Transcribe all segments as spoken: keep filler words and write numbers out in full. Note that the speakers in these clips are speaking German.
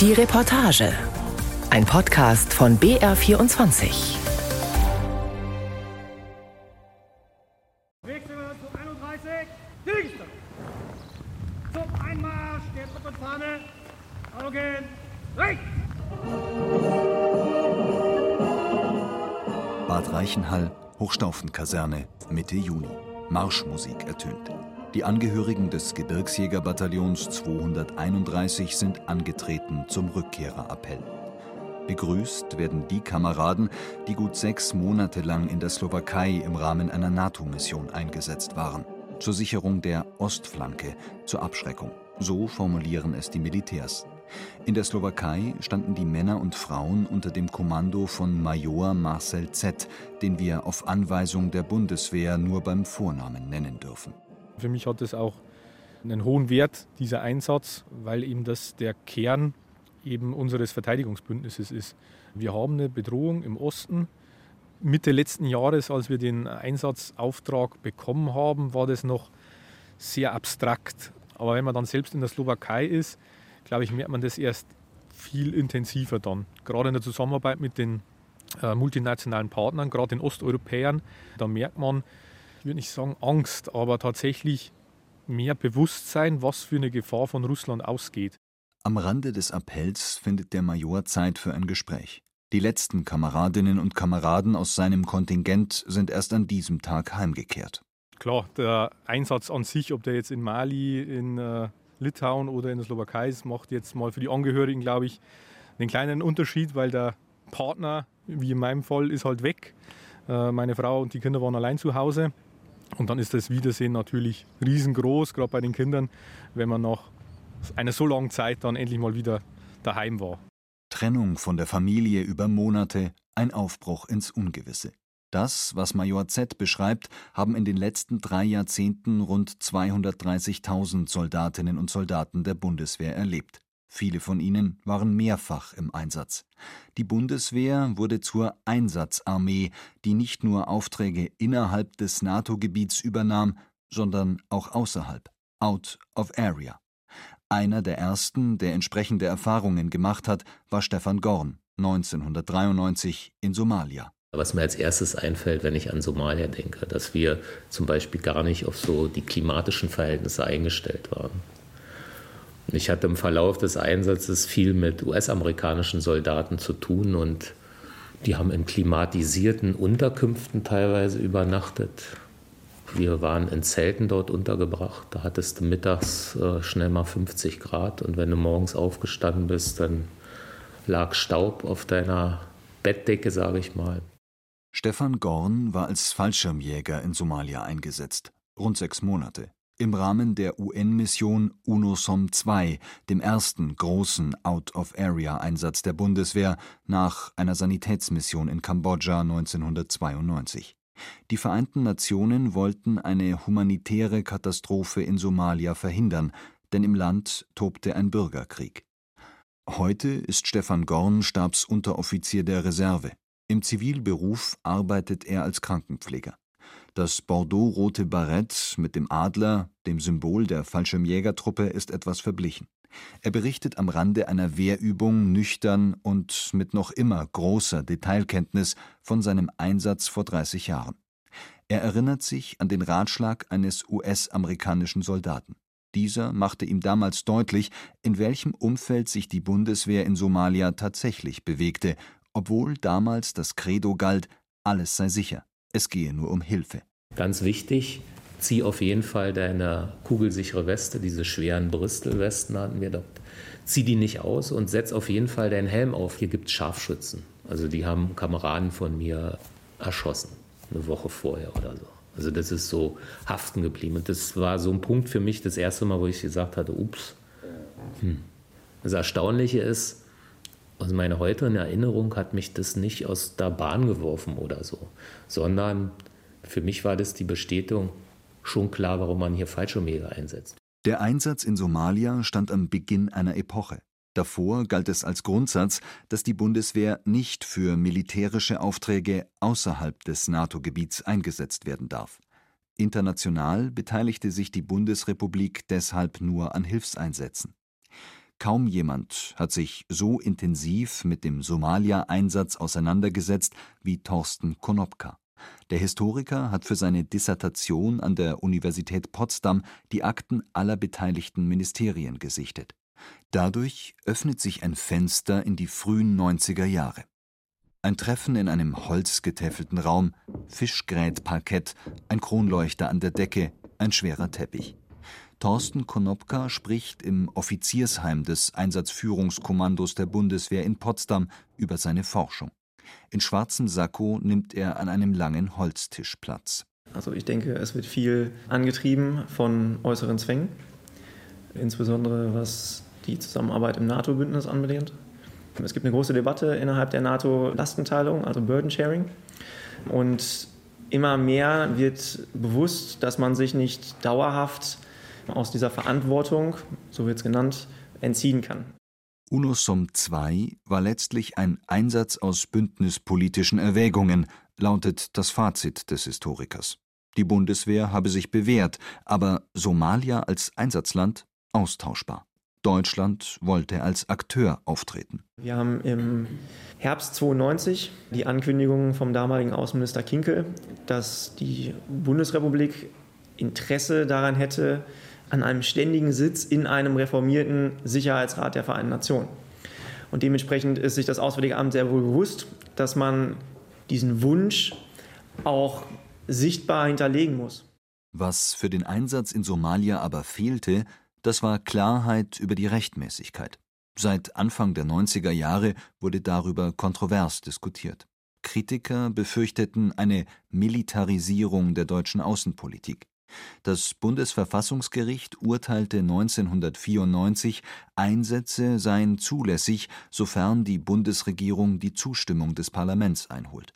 Die Reportage. Ein Podcast von B R vierundzwanzig. Bad Reichenhall, Hochstaufenkaserne, Mitte Juni. Marschmusik ertönt. Die Angehörigen des Gebirgsjägerbataillons zweihunderteinunddreißig sind angetreten zum Rückkehrerappell. Begrüßt werden die Kameraden, die gut sechs Monate lang in der Slowakei im Rahmen einer NATO-Mission eingesetzt waren. Zur Sicherung der Ostflanke, zur Abschreckung. So formulieren es die Militärs. In der Slowakei standen die Männer und Frauen unter dem Kommando von Major Marcel Z., den wir auf Anweisung der Bundeswehr nur beim Vornamen nennen dürfen. Für mich hat es auch einen hohen Wert, dieser Einsatz, weil eben das der Kern eben unseres Verteidigungsbündnisses ist. Wir haben eine Bedrohung im Osten. Mitte letzten Jahres, als wir den Einsatzauftrag bekommen haben, war das noch sehr abstrakt. Aber wenn man dann selbst in der Slowakei ist, glaube ich, merkt man das erst viel intensiver dann. Gerade in der Zusammenarbeit mit den äh, multinationalen Partnern, gerade den Osteuropäern, da merkt man, ich würde nicht sagen Angst, aber tatsächlich mehr Bewusstsein, was für eine Gefahr von Russland ausgeht. Am Rande des Appells findet der Major Zeit für ein Gespräch. Die letzten Kameradinnen und Kameraden aus seinem Kontingent sind erst an diesem Tag heimgekehrt. Klar, der Einsatz an sich, ob der jetzt in Mali, in äh, Litauen oder in der Slowakei ist, macht jetzt mal für die Angehörigen, glaube ich, einen kleinen Unterschied, weil der Partner, wie in meinem Fall, ist halt weg. Äh, meine Frau und die Kinder waren allein zu Hause. Und dann ist das Wiedersehen natürlich riesengroß, gerade bei den Kindern, wenn man nach einer so langen Zeit dann endlich mal wieder daheim war. Trennung von der Familie über Monate, ein Aufbruch ins Ungewisse. Das, was Major Z. beschreibt, haben in den letzten drei Jahrzehnten rund zweihundertdreißigtausend Soldatinnen und Soldaten der Bundeswehr erlebt. Viele von ihnen waren mehrfach im Einsatz. Die Bundeswehr wurde zur Einsatzarmee, die nicht nur Aufträge innerhalb des NATO-Gebiets übernahm, sondern auch außerhalb, out of area. Einer der ersten, der entsprechende Erfahrungen gemacht hat, war Stefan Gorn, neunzehnhundertdreiundneunzig in Somalia. Was mir als erstes einfällt, wenn ich an Somalia denke, dass wir zum Beispiel gar nicht auf so die klimatischen Verhältnisse eingestellt waren. Ich hatte im Verlauf des Einsatzes viel mit U S-amerikanischen Soldaten zu tun und die haben in klimatisierten Unterkünften teilweise übernachtet. Wir waren in Zelten dort untergebracht, da hattest du mittags schnell mal fünfzig Grad und wenn du morgens aufgestanden bist, dann lag Staub auf deiner Bettdecke, sage ich mal. Stefan Gorn war als Fallschirmjäger in Somalia eingesetzt, rund sechs Monate, im Rahmen der U N-Mission UNOSOM zwei, dem ersten großen Out-of-Area-Einsatz der Bundeswehr nach einer Sanitätsmission in Kambodscha neunzehnhundertzweiundneunzig. Die Vereinten Nationen wollten eine humanitäre Katastrophe in Somalia verhindern, denn im Land tobte ein Bürgerkrieg. Heute ist Stefan Gorn Stabsunteroffizier der Reserve. Im Zivilberuf arbeitet er als Krankenpfleger. Das bordeauxrote Barett mit dem Adler, dem Symbol der Fallschirmjägertruppe, ist etwas verblichen. Er berichtet am Rande einer Wehrübung nüchtern und mit noch immer großer Detailkenntnis von seinem Einsatz vor dreißig Jahren. Er erinnert sich an den Ratschlag eines U S-amerikanischen Soldaten. Dieser machte ihm damals deutlich, in welchem Umfeld sich die Bundeswehr in Somalia tatsächlich bewegte, obwohl damals das Credo galt, alles sei sicher, es gehe nur um Hilfe. Ganz wichtig, zieh auf jeden Fall deine kugelsichere Weste, diese schweren Bristol-Westen hatten wir dort, zieh die nicht aus und setz auf jeden Fall deinen Helm auf. Hier gibt es Scharfschützen, also die haben Kameraden von mir erschossen, eine Woche vorher oder so. Also das ist so haften geblieben. Und das war so ein Punkt für mich, das erste Mal, wo ich gesagt hatte, ups. Hm. Das Erstaunliche ist, aus meiner heutigen Erinnerung hat mich das nicht aus der Bahn geworfen oder so, sondern für mich war das die Bestätigung, schon klar, warum man hier Fallschirmjäger einsetzt. Der Einsatz in Somalia stand am Beginn einer Epoche. Davor galt es als Grundsatz, dass die Bundeswehr nicht für militärische Aufträge außerhalb des NATO-Gebiets eingesetzt werden darf. International beteiligte sich die Bundesrepublik deshalb nur an Hilfseinsätzen. Kaum jemand hat sich so intensiv mit dem Somalia-Einsatz auseinandergesetzt wie Thorsten Konopka. Der Historiker hat für seine Dissertation an der Universität Potsdam die Akten aller beteiligten Ministerien gesichtet. Dadurch öffnet sich ein Fenster in die frühen neunziger Jahre. Ein Treffen in einem holzgetäfelten Raum, Fischgrätparkett, ein Kronleuchter an der Decke, ein schwerer Teppich. Thorsten Konopka spricht im Offiziersheim des Einsatzführungskommandos der Bundeswehr in Potsdam über seine Forschung. In schwarzem Sakko nimmt er an einem langen Holztisch Platz. Also ich denke, es wird viel angetrieben von äußeren Zwängen, insbesondere was die Zusammenarbeit im NATO-Bündnis anbelangt. Es gibt eine große Debatte innerhalb der NATO-Lastenteilung, also Burden Sharing. Und immer mehr wird bewusst, dass man sich nicht dauerhaft aus dieser Verantwortung, so wird es genannt, entziehen kann. UNOSOM zwei war letztlich ein Einsatz aus bündnispolitischen Erwägungen, lautet das Fazit des Historikers. Die Bundeswehr habe sich bewährt, aber Somalia als Einsatzland austauschbar. Deutschland wollte als Akteur auftreten. Wir haben im Herbst zweiundneunzig die Ankündigung vom damaligen Außenminister Kinkel, dass die Bundesrepublik Interesse daran hätte, an einem ständigen Sitz in einem reformierten Sicherheitsrat der Vereinten Nationen. Und dementsprechend ist sich das Auswärtige Amt sehr wohl bewusst, dass man diesen Wunsch auch sichtbar hinterlegen muss. Was für den Einsatz in Somalia aber fehlte, das war Klarheit über die Rechtmäßigkeit. Seit Anfang der neunziger Jahre wurde darüber kontrovers diskutiert. Kritiker befürchteten eine Militarisierung der deutschen Außenpolitik. Das Bundesverfassungsgericht urteilte neunzehnhundertvierundneunzig, Einsätze seien zulässig, sofern die Bundesregierung die Zustimmung des Parlaments einholt.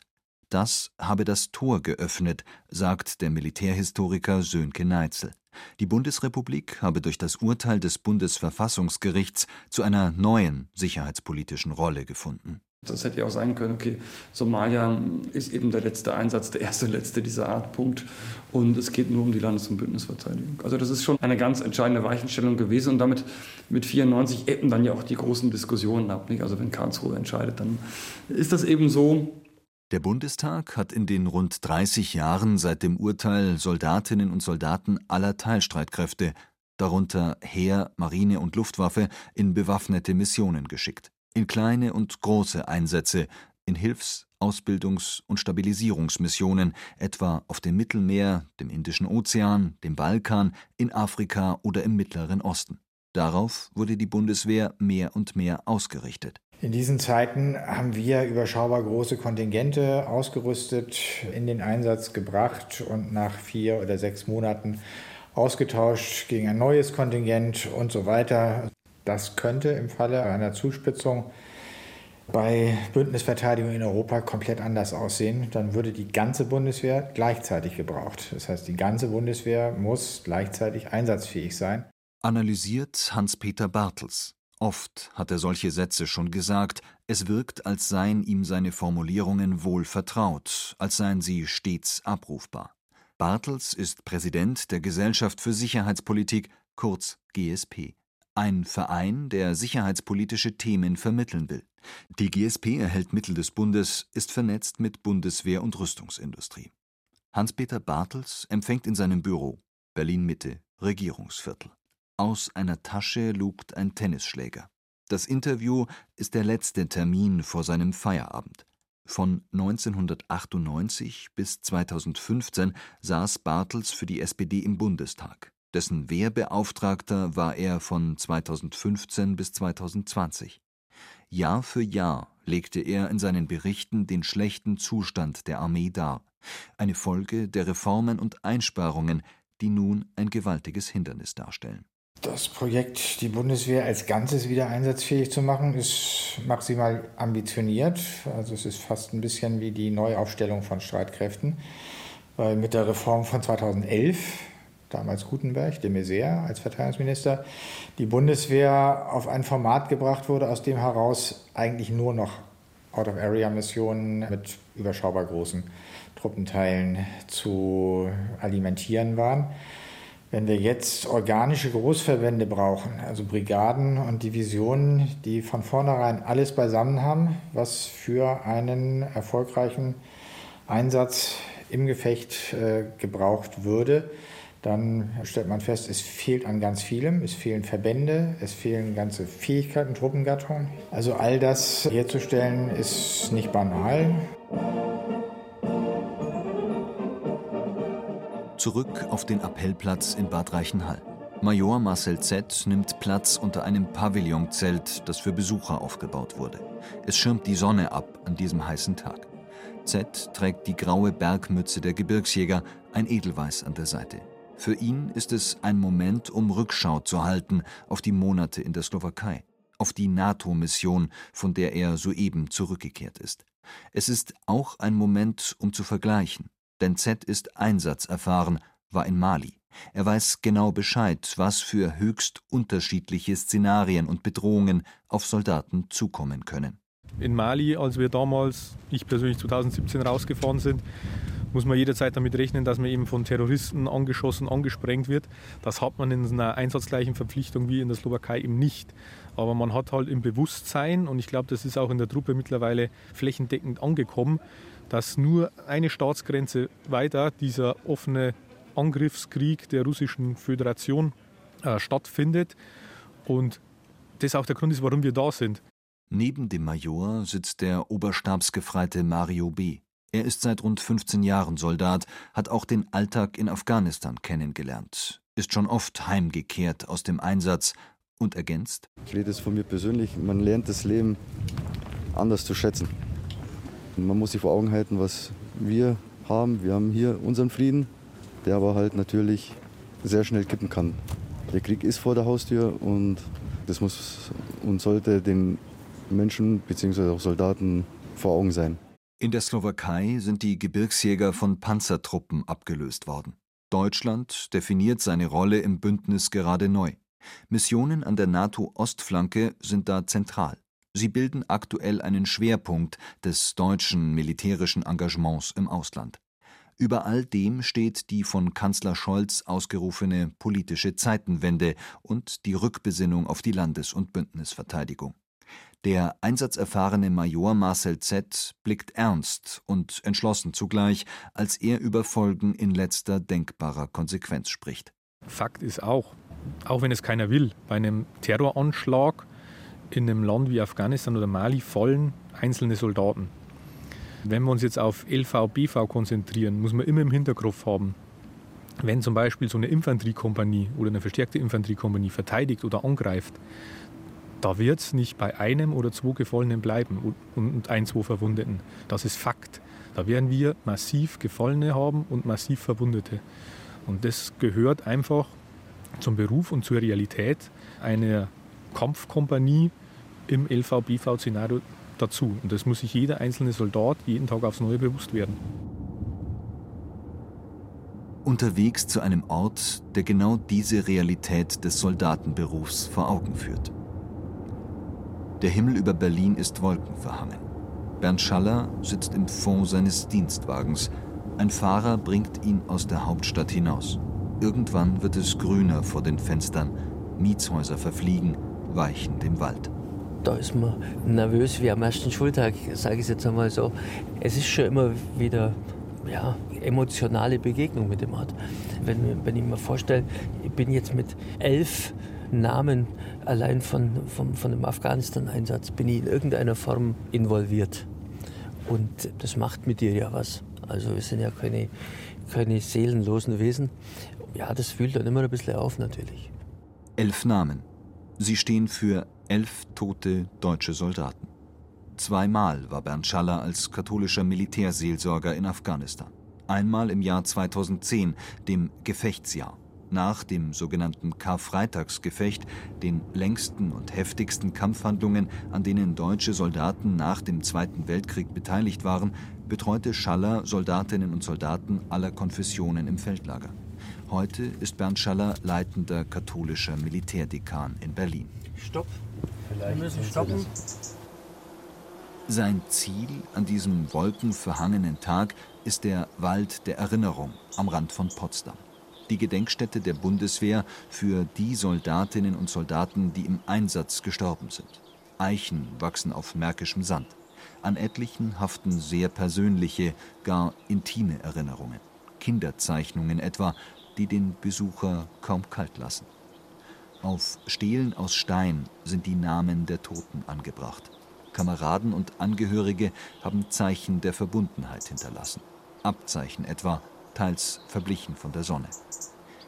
Das habe das Tor geöffnet, sagt der Militärhistoriker Sönke Neitzel. Die Bundesrepublik habe durch das Urteil des Bundesverfassungsgerichts zu einer neuen sicherheitspolitischen Rolle gefunden. Das hätte ja auch sein können, okay, Somalia ist eben der letzte Einsatz, der erste, letzte dieser Art, Punkt. Und es geht nur um die Landes- und Bündnisverteidigung. Also das ist schon eine ganz entscheidende Weichenstellung gewesen. Und damit mit vierundneunzig ebben dann ja auch die großen Diskussionen ab. Nicht? Also wenn Karlsruhe entscheidet, dann ist das eben so. Der Bundestag hat in den rund dreißig Jahren seit dem Urteil Soldatinnen und Soldaten aller Teilstreitkräfte, darunter Heer, Marine und Luftwaffe, in bewaffnete Missionen geschickt. In kleine und große Einsätze, in Hilfs-, Ausbildungs- und Stabilisierungsmissionen, etwa auf dem Mittelmeer, dem Indischen Ozean, dem Balkan, in Afrika oder im Mittleren Osten. Darauf wurde die Bundeswehr mehr und mehr ausgerichtet. In diesen Zeiten haben wir überschaubar große Kontingente ausgerüstet, in den Einsatz gebracht und nach vier oder sechs Monaten ausgetauscht gegen ein neues Kontingent und so weiter. Das könnte im Falle einer Zuspitzung bei Bündnisverteidigung in Europa komplett anders aussehen. Dann würde die ganze Bundeswehr gleichzeitig gebraucht. Das heißt, die ganze Bundeswehr muss gleichzeitig einsatzfähig sein. Analysiert Hans-Peter Bartels. Oft hat er solche Sätze schon gesagt, es wirkt, als seien ihm seine Formulierungen wohl vertraut, als seien sie stets abrufbar. Bartels ist Präsident der Gesellschaft für Sicherheitspolitik, kurz G S P. Ein Verein, der sicherheitspolitische Themen vermitteln will. Die G S P erhält Mittel des Bundes, ist vernetzt mit Bundeswehr und Rüstungsindustrie. Hans-Peter Bartels empfängt in seinem Büro, Berlin-Mitte, Regierungsviertel. Aus einer Tasche lugt ein Tennisschläger. Das Interview ist der letzte Termin vor seinem Feierabend. Von neunzehnhundertachtundneunzig bis zweitausendfünfzehn saß Bartels für die S P D im Bundestag. Dessen Wehrbeauftragter war er von zweitausendfünfzehn bis zweitausendzwanzig. Jahr für Jahr legte er in seinen Berichten den schlechten Zustand der Armee dar. Eine Folge der Reformen und Einsparungen, die nun ein gewaltiges Hindernis darstellen. Das Projekt, die Bundeswehr als Ganzes wieder einsatzfähig zu machen, ist maximal ambitioniert. Also es ist fast ein bisschen wie die Neuaufstellung von Streitkräften, weil mit der Reform von zweitausendelf, damals Guttenberg, de Maizière als Verteidigungsminister, die Bundeswehr auf ein Format gebracht wurde, aus dem heraus eigentlich nur noch Out-of-Area-Missionen mit überschaubar großen Truppenteilen zu alimentieren waren. Wenn wir jetzt organische Großverbände brauchen, also Brigaden und Divisionen, die von vornherein alles beisammen haben, was für einen erfolgreichen Einsatz im Gefecht äh, gebraucht würde, dann stellt man fest, es fehlt an ganz vielem. Es fehlen Verbände, es fehlen ganze Fähigkeiten, Truppengattungen. Also all das herzustellen, ist nicht banal. Zurück auf den Appellplatz in Bad Reichenhall. Major Marcel Z. nimmt Platz unter einem Pavillonzelt, das für Besucher aufgebaut wurde. Es schirmt die Sonne ab an diesem heißen Tag. Z. trägt die graue Bergmütze der Gebirgsjäger, ein Edelweiß an der Seite. Für ihn ist es ein Moment, um Rückschau zu halten auf die Monate in der Slowakei, auf die NATO-Mission, von der er soeben zurückgekehrt ist. Es ist auch ein Moment, um zu vergleichen. Denn Z. ist einsatzerfahren, war in Mali. Er weiß genau Bescheid, was für höchst unterschiedliche Szenarien und Bedrohungen auf Soldaten zukommen können. In Mali, als wir damals, ich persönlich zwanzig siebzehn rausgefahren sind, muss man jederzeit damit rechnen, dass man eben von Terroristen angeschossen, angesprengt wird. Das hat man in einer einsatzgleichen Verpflichtung wie in der Slowakei eben nicht. Aber man hat halt im Bewusstsein, und ich glaube, das ist auch in der Truppe mittlerweile flächendeckend angekommen, dass nur eine Staatsgrenze weiter dieser offene Angriffskrieg der Russischen Föderation äh, stattfindet. Und das auch der Grund ist, warum wir da sind. Neben dem Major sitzt der Oberstabsgefreite Mario B. Er ist seit rund fünfzehn Jahren Soldat, hat auch den Alltag in Afghanistan kennengelernt, ist schon oft heimgekehrt aus dem Einsatz und ergänzt: Ich rede es von mir persönlich, man lernt das Leben anders zu schätzen. Man muss sich vor Augen halten, was wir haben. Wir haben hier unseren Frieden, der aber halt natürlich sehr schnell kippen kann. Der Krieg ist vor der Haustür und das muss und sollte den Menschen bzw. auch Soldaten vor Augen sein. In der Slowakei sind die Gebirgsjäger von Panzertruppen abgelöst worden. Deutschland definiert seine Rolle im Bündnis gerade neu. Missionen an der NATO-Ostflanke sind da zentral. Sie bilden aktuell einen Schwerpunkt des deutschen militärischen Engagements im Ausland. Über all dem steht die von Kanzler Scholz ausgerufene politische Zeitenwende und die Rückbesinnung auf die Landes- und Bündnisverteidigung. Der einsatzerfahrene Major Marcel Z. blickt ernst und entschlossen zugleich, als er über Folgen in letzter denkbarer Konsequenz spricht. Fakt ist auch, auch wenn es keiner will, bei einem Terroranschlag in einem Land wie Afghanistan oder Mali fallen einzelne Soldaten. Wenn wir uns jetzt auf L V B V konzentrieren, muss man immer im Hinterkopf haben, wenn zum Beispiel so eine Infanteriekompanie oder eine verstärkte Infanteriekompanie verteidigt oder angreift, da wird es nicht bei einem oder zwei Gefallenen bleiben und ein, zwei Verwundeten. Das ist Fakt. Da werden wir massiv Gefallene haben und massiv Verwundete. Und das gehört einfach zum Beruf und zur Realität einer Kampfkompanie im L V B V-Szenario dazu. Und das muss sich jeder einzelne Soldat jeden Tag aufs Neue bewusst werden. Unterwegs zu einem Ort, der genau diese Realität des Soldatenberufs vor Augen führt. Der Himmel über Berlin ist wolkenverhangen. Bernd Schaller sitzt im Fond seines Dienstwagens. Ein Fahrer bringt ihn aus der Hauptstadt hinaus. Irgendwann wird es grüner vor den Fenstern. Mietshäuser verfliegen, weichen dem Wald. Da ist man nervös wie am ersten Schultag, sage ich es jetzt einmal so. Es ist schon immer wieder ja, emotionale Begegnung mit dem Ort. Wenn, wenn ich mir vorstelle, ich bin jetzt mit elf Namen allein von, von, von dem Afghanistan-Einsatz, bin ich in irgendeiner Form involviert. Und das macht mit dir ja was. Also wir sind ja keine, keine seelenlosen Wesen. Ja, das fühlt dann immer ein bisschen auf natürlich. Elf Namen. Sie stehen für elf tote deutsche Soldaten. Zweimal war Bernd Schaller als katholischer Militärseelsorger in Afghanistan. Einmal im Jahr zweitausendzehn, dem Gefechtsjahr. Nach dem sogenannten Karfreitagsgefecht, den längsten und heftigsten Kampfhandlungen, an denen deutsche Soldaten nach dem Zweiten Weltkrieg beteiligt waren, betreute Schaller Soldatinnen und Soldaten aller Konfessionen im Feldlager. Heute ist Bernd Schaller leitender katholischer Militärdekan in Berlin. Stopp. Vielleicht wir müssen stoppen. Sein Ziel an diesem wolkenverhangenen Tag ist der Wald der Erinnerung am Rand von Potsdam. die Gedenkstätte der Bundeswehr für die Soldatinnen und Soldaten, die im Einsatz gestorben sind. Eichen wachsen auf märkischem Sand. An etlichen haften sehr persönliche, gar intime Erinnerungen. Kinderzeichnungen etwa, die den Besucher kaum kalt lassen. Auf Stelen aus Stein sind die Namen der Toten angebracht. Kameraden und Angehörige haben Zeichen der Verbundenheit hinterlassen. Abzeichen etwa, teils verblichen von der Sonne.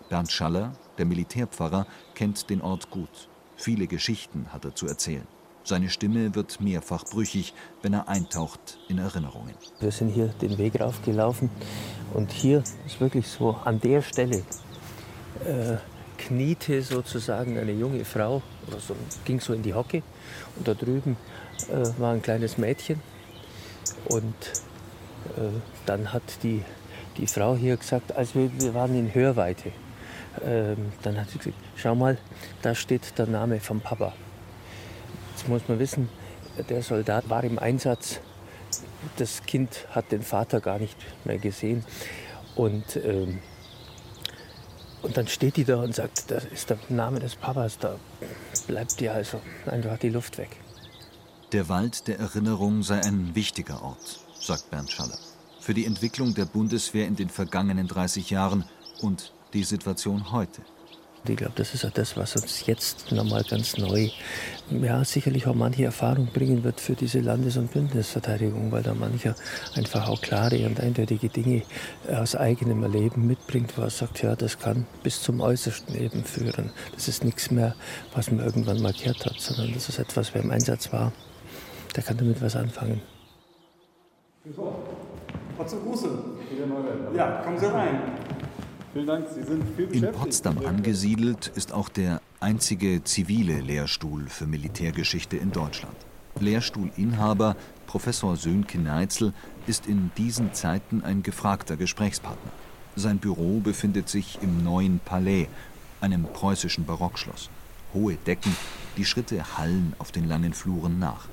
Bernd Schaller, der Militärpfarrer, kennt den Ort gut. Viele Geschichten hat er zu erzählen. Seine Stimme wird mehrfach brüchig, wenn er eintaucht in Erinnerungen. Wir sind hier den Weg raufgelaufen und hier ist wirklich so, an der Stelle äh, kniete sozusagen eine junge Frau, oder so, ging so in die Hocke und da drüben äh, war ein kleines Mädchen und äh, dann hat die, die Frau hier gesagt, als wir, wir waren in Hörweite, äh, dann hat sie gesagt, schau mal, da steht der Name vom Papa. Jetzt muss man wissen, der Soldat war im Einsatz. Das Kind hat den Vater gar nicht mehr gesehen. Und, ähm, und dann steht die da und sagt, das ist der Name des Papas. Da bleibt die also einfach die Luft weg. Der Wald der Erinnerung sei ein wichtiger Ort, sagt Bernd Schaller, für die Entwicklung der Bundeswehr in den vergangenen dreißig Jahren und die Situation heute. Ich glaube, das ist auch das, was uns jetzt nochmal ganz neu, ja, sicherlich auch manche Erfahrung bringen wird für diese Landes- und Bündnisverteidigung, weil da mancher einfach auch klare und eindeutige Dinge aus eigenem Erleben mitbringt, wo er sagt, ja, das kann bis zum Äußersten eben führen. Das ist nichts mehr, was man irgendwann markiert hat, sondern das ist etwas, wer im Einsatz war, der kann damit was anfangen. Ja, kommen Sie rein. Vielen Dank, Sie sind viel beschäftigt. In Potsdam angesiedelt ist auch der einzige zivile Lehrstuhl für Militärgeschichte in Deutschland. Lehrstuhlinhaber Professor Sönke Neitzel ist in diesen Zeiten ein gefragter Gesprächspartner. Sein Büro befindet sich im neuen Palais, einem preußischen Barockschloss. Hohe Decken, die Schritte hallen auf den langen Fluren nach.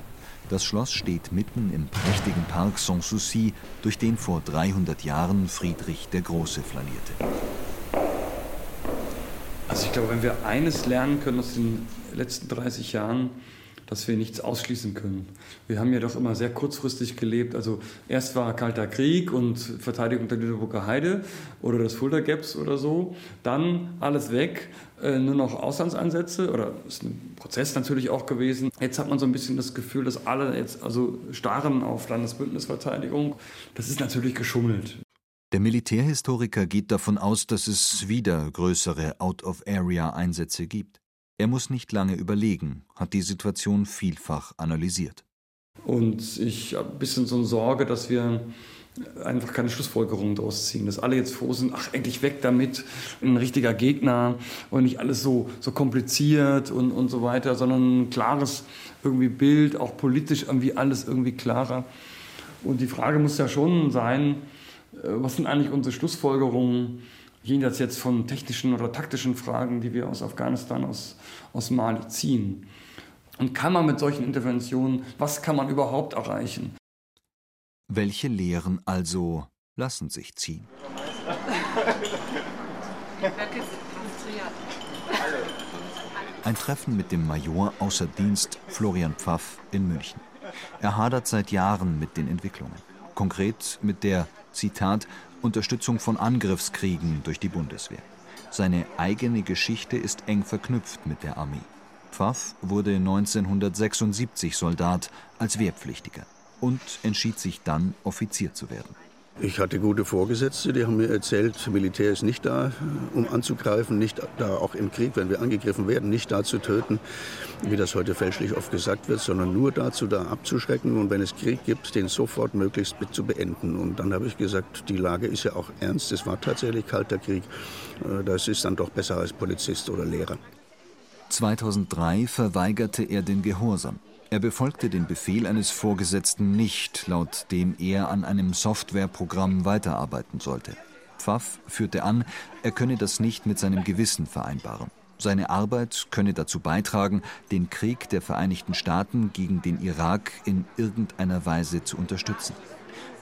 Das Schloss steht mitten im prächtigen Park Sanssouci, durch den vor dreihundert Jahren Friedrich der Große flanierte. Also ich glaube, wenn wir eines lernen können aus den letzten dreißig Jahren, dass wir nichts ausschließen können. Wir haben ja doch immer sehr kurzfristig gelebt. Also erst war Kalter Krieg und Verteidigung der Lüneburger Heide oder des Fulda Gaps oder so. Dann alles weg, nur noch Auslandseinsätze oder ist ein Prozess natürlich auch gewesen. Jetzt hat man so ein bisschen das Gefühl, dass alle jetzt also starren auf Landesbündnisverteidigung. Das ist natürlich geschummelt. Der Militärhistoriker geht davon aus, dass es wieder größere Out-of-Area-Einsätze gibt. Er muss nicht lange überlegen, hat die Situation vielfach analysiert. Und ich habe ein bisschen so eine Sorge, dass wir einfach keine Schlussfolgerungen daraus ziehen. Dass alle jetzt froh sind, ach, endlich weg damit, ein richtiger Gegner und nicht alles so, so kompliziert und, und so weiter, sondern ein klares irgendwie Bild, auch politisch irgendwie alles irgendwie klarer. Und die Frage muss ja schon sein, was sind eigentlich unsere Schlussfolgerungen, jenseits jetzt von technischen oder taktischen Fragen, die wir aus Afghanistan, aus, aus Mali ziehen. Und kann man mit solchen Interventionen, was kann man überhaupt erreichen? Welche Lehren also lassen sich ziehen? Ein Treffen mit dem Major außer Dienst Florian Pfaff in München. Er hadert seit Jahren mit den Entwicklungen. Konkret mit der, Zitat, Unterstützung von Angriffskriegen durch die Bundeswehr. Seine eigene Geschichte ist eng verknüpft mit der Armee. Pfaff wurde neunzehnhundertsechsundsiebzig Soldat als Wehrpflichtiger und entschied sich dann, Offizier zu werden. Ich hatte gute Vorgesetzte, die haben mir erzählt, Militär ist nicht da, um anzugreifen, nicht da auch im Krieg, wenn wir angegriffen werden, nicht da zu töten, wie das heute fälschlich oft gesagt wird, sondern nur dazu da abzuschrecken und wenn es Krieg gibt, den sofort möglichst mit zu beenden. Und dann habe ich gesagt, die Lage ist ja auch ernst, es war tatsächlich Kalter Krieg, das ist dann doch besser als Polizist oder Lehrer. zweitausenddrei verweigerte er den Gehorsam. Er befolgte den Befehl eines Vorgesetzten nicht, laut dem er an einem Softwareprogramm weiterarbeiten sollte. Pfaff führte an, er könne das nicht mit seinem Gewissen vereinbaren. Seine Arbeit könne dazu beitragen, den Krieg der Vereinigten Staaten gegen den Irak in irgendeiner Weise zu unterstützen.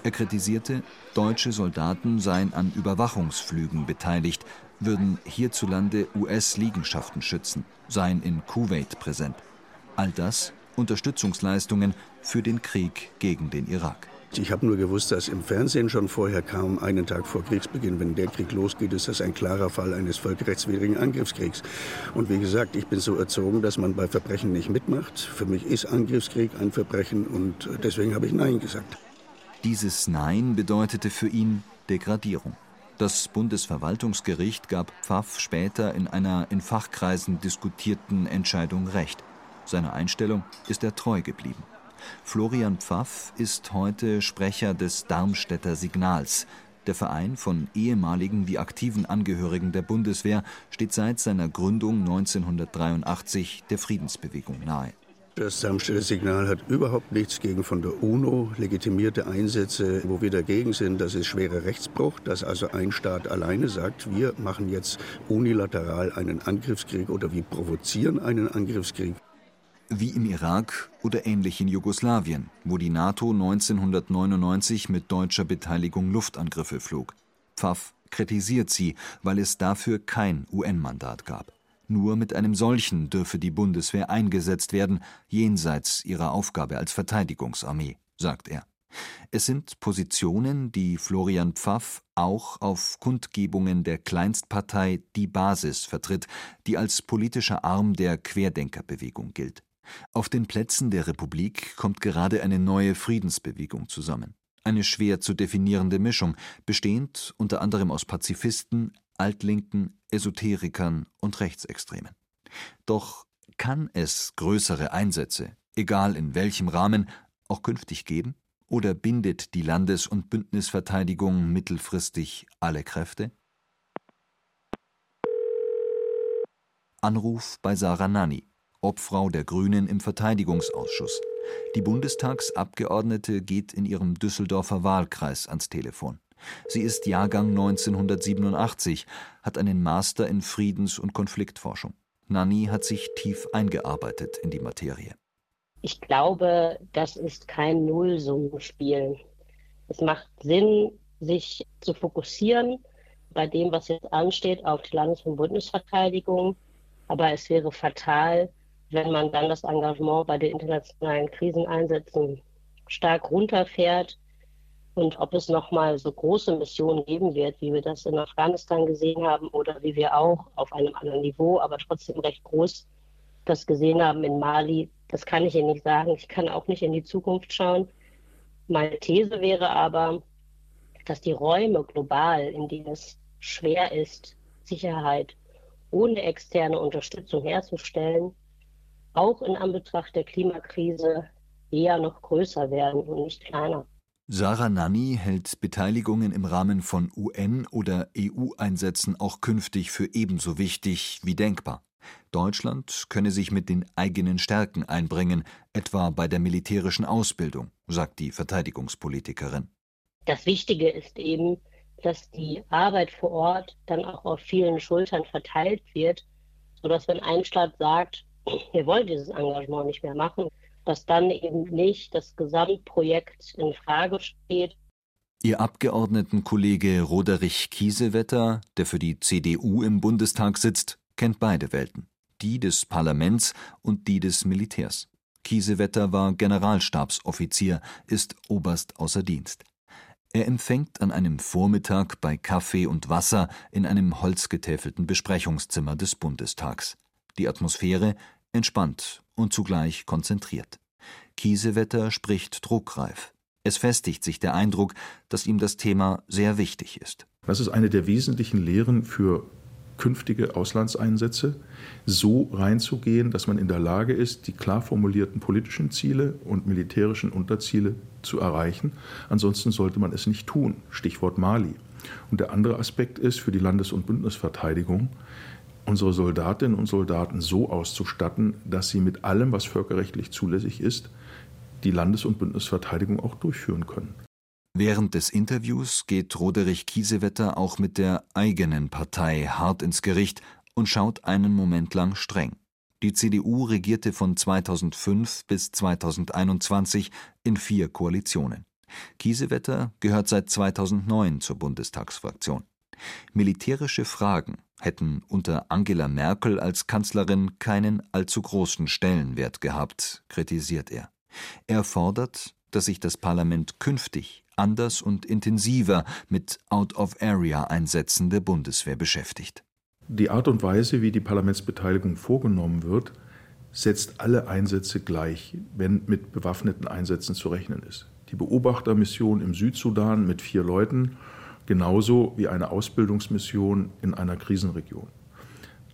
Er kritisierte, deutsche Soldaten seien an Überwachungsflügen beteiligt, würden hierzulande U S-Liegenschaften schützen, seien in Kuwait präsent. All das Unterstützungsleistungen für den Krieg gegen den Irak. Ich habe nur gewusst, dass im Fernsehen schon vorher kam, einen Tag vor Kriegsbeginn, wenn der Krieg losgeht, ist das ein klarer Fall eines völkerrechtswidrigen Angriffskriegs. Und wie gesagt, ich bin so erzogen, dass man bei Verbrechen nicht mitmacht. Für mich ist Angriffskrieg ein Verbrechen und deswegen habe ich Nein gesagt. Dieses Nein bedeutete für ihn Degradierung. Das Bundesverwaltungsgericht gab Pfaff später in einer in Fachkreisen diskutierten Entscheidung recht. Seiner Einstellung ist er treu geblieben. Florian Pfaff ist heute Sprecher des Darmstädter Signals. Der Verein von ehemaligen wie aktiven Angehörigen der Bundeswehr steht seit seiner Gründung neunzehnhundertdreiundachtzig der Friedensbewegung nahe. Das Darmstädter Signal hat überhaupt nichts gegen von der UNO legitimierte Einsätze, wo wir dagegen sind. Das ist schwerer Rechtsbruch, dass also ein Staat alleine sagt, wir machen jetzt unilateral einen Angriffskrieg oder wir provozieren einen Angriffskrieg. Wie im Irak oder ähnlich in Jugoslawien, wo die NATO neunzehnhundertneunundneunzig mit deutscher Beteiligung Luftangriffe flog. Pfaff kritisiert sie, weil es dafür kein U N-Mandat gab. Nur mit einem solchen dürfe die Bundeswehr eingesetzt werden, jenseits ihrer Aufgabe als Verteidigungsarmee, sagt er. Es sind Positionen, die Florian Pfaff auch auf Kundgebungen der Kleinstpartei Die Basis vertritt, die als politischer Arm der Querdenkerbewegung gilt. Auf den Plätzen der Republik kommt gerade eine neue Friedensbewegung zusammen. Eine schwer zu definierende Mischung, bestehend unter anderem aus Pazifisten, Altlinken, Esoterikern und Rechtsextremen. Doch kann es größere Einsätze, egal in welchem Rahmen, auch künftig geben? Oder bindet die Landes- und Bündnisverteidigung mittelfristig alle Kräfte? Anruf bei Sarah Nanni, Obfrau der Grünen im Verteidigungsausschuss. Die Bundestagsabgeordnete geht in ihrem Düsseldorfer Wahlkreis ans Telefon. Sie ist Jahrgang neunzehnhundertsiebenundachtzig, hat einen Master in Friedens- und Konfliktforschung. Nanni hat sich tief eingearbeitet in die Materie. Ich glaube, das ist kein Nullsummenspiel. Es macht Sinn, sich zu fokussieren bei dem, was jetzt ansteht, auf die Landes- und Bundesverteidigung. Aber es wäre fatal, wenn man dann das Engagement bei den internationalen Kriseneinsätzen stark runterfährt. Und ob es nochmal so große Missionen geben wird, wie wir das in Afghanistan gesehen haben oder wie wir auch auf einem anderen Niveau, aber trotzdem recht groß, das gesehen haben in Mali, das kann ich Ihnen nicht sagen. Ich kann auch nicht in die Zukunft schauen. Meine These wäre aber, dass die Räume global, in denen es schwer ist, Sicherheit ohne externe Unterstützung herzustellen, auch in Anbetracht der Klimakrise eher noch größer werden und nicht kleiner. Sarah Nanni hält Beteiligungen im Rahmen von U N- oder E U-Einsätzen auch künftig für ebenso wichtig wie denkbar. Deutschland könne sich mit den eigenen Stärken einbringen, etwa bei der militärischen Ausbildung, sagt die Verteidigungspolitikerin. Das Wichtige ist eben, dass die Arbeit vor Ort dann auch auf vielen Schultern verteilt wird, sodass wenn ein Staat sagt, wir wollen dieses Engagement nicht mehr machen, dass dann eben nicht das Gesamtprojekt in Frage steht. Ihr Abgeordnetenkollege Roderich Kiesewetter, der für die C D U im Bundestag sitzt, kennt beide Welten, die des Parlaments und die des Militärs. Kiesewetter war Generalstabsoffizier, ist Oberst außer Dienst. Er empfängt an einem Vormittag bei Kaffee und Wasser in einem holzgetäfelten Besprechungszimmer des Bundestags. Die Atmosphäre entspannt und zugleich konzentriert. Kiesewetter spricht druckreif. Es festigt sich der Eindruck, dass ihm das Thema sehr wichtig ist. Das ist eine der wesentlichen Lehren für künftige Auslandseinsätze, so reinzugehen, dass man in der Lage ist, die klar formulierten politischen Ziele und militärischen Unterziele zu erreichen. Ansonsten sollte man es nicht tun. Stichwort Mali. Und der andere Aspekt ist, für die Landes- und Bündnisverteidigung unsere Soldatinnen und Soldaten so auszustatten, dass sie mit allem, was völkerrechtlich zulässig ist, die Landes- und Bündnisverteidigung auch durchführen können. Während des Interviews geht Roderich Kiesewetter auch mit der eigenen Partei hart ins Gericht, und schaut einen Moment lang streng. Die C D U regierte von zweitausendfünf bis zweitausendeinundzwanzig in vier Koalitionen. Kiesewetter gehört seit zweitausendneun zur Bundestagsfraktion. Militärische Fragen hätten unter Angela Merkel als Kanzlerin keinen allzu großen Stellenwert gehabt, kritisiert er. Er fordert, dass sich das Parlament künftig anders und intensiver mit Out-of-Area-Einsätzen der Bundeswehr beschäftigt. Die Art und Weise, wie die Parlamentsbeteiligung vorgenommen wird, setzt alle Einsätze gleich, wenn mit bewaffneten Einsätzen zu rechnen ist. Die Beobachtermission im Südsudan mit vier Leuten, genauso wie eine Ausbildungsmission in einer Krisenregion.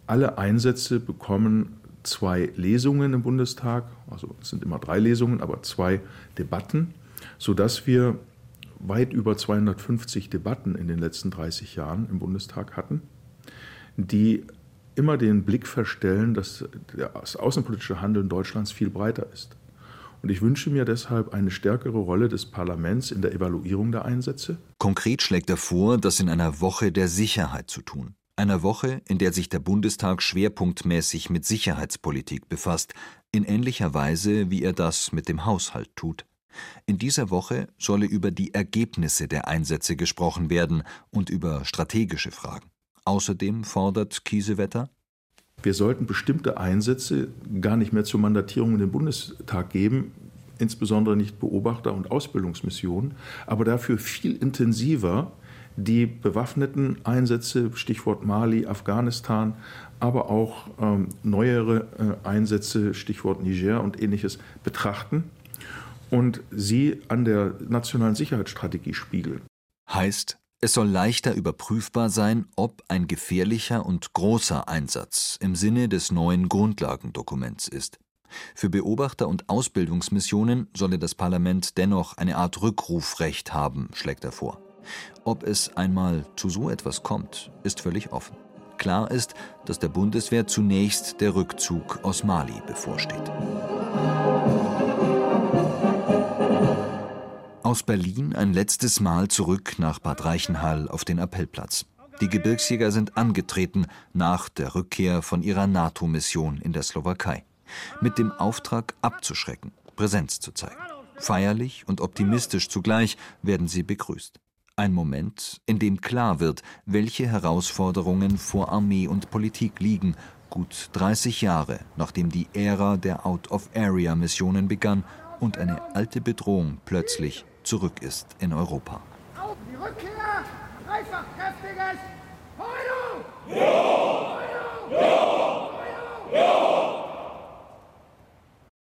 Alle Einsätze bekommen zwei Lesungen im Bundestag, also es sind immer drei Lesungen, aber zwei Debatten, sodass wir weit über zweihundertfünfzig Debatten in den letzten dreißig Jahren im Bundestag hatten, die immer den Blick verstellen, dass das außenpolitische Handeln Deutschlands viel breiter ist. Und ich wünsche mir deshalb eine stärkere Rolle des Parlaments in der Evaluierung der Einsätze. Konkret schlägt er vor, das in einer Woche der Sicherheit zu tun. Einer Woche, in der sich der Bundestag schwerpunktmäßig mit Sicherheitspolitik befasst, in ähnlicher Weise, wie er das mit dem Haushalt tut. In dieser Woche solle über die Ergebnisse der Einsätze gesprochen werden und über strategische Fragen. Außerdem fordert Kiesewetter: Wir sollten bestimmte Einsätze gar nicht mehr zur Mandatierung in den Bundestag geben, insbesondere nicht Beobachter- und Ausbildungsmissionen, aber dafür viel intensiver die bewaffneten Einsätze, Stichwort Mali, Afghanistan, aber auch ähm, neuere äh, Einsätze, Stichwort Niger und Ähnliches, betrachten und sie an der nationalen Sicherheitsstrategie spiegeln. Heißt, es soll leichter überprüfbar sein, ob ein gefährlicher und großer Einsatz im Sinne des neuen Grundlagendokuments ist. Für Beobachter- und Ausbildungsmissionen solle das Parlament dennoch eine Art Rückrufrecht haben, schlägt er vor. Ob es einmal zu so etwas kommt, ist völlig offen. Klar ist, dass der Bundeswehr zunächst der Rückzug aus Mali bevorsteht. Aus Berlin ein letztes Mal zurück nach Bad Reichenhall auf den Appellplatz. Die Gebirgsjäger sind angetreten nach der Rückkehr von ihrer NATO-Mission in der Slowakei. Mit dem Auftrag abzuschrecken, Präsenz zu zeigen. Feierlich und optimistisch zugleich werden sie begrüßt. Ein Moment, in dem klar wird, welche Herausforderungen vor Armee und Politik liegen, gut dreißig Jahre, nachdem die Ära der Out-of-Area-Missionen begann und eine alte Bedrohung plötzlich zurück ist in Europa. Auf die Rückkehr! Dreifach kräftiges Heulung! Ja!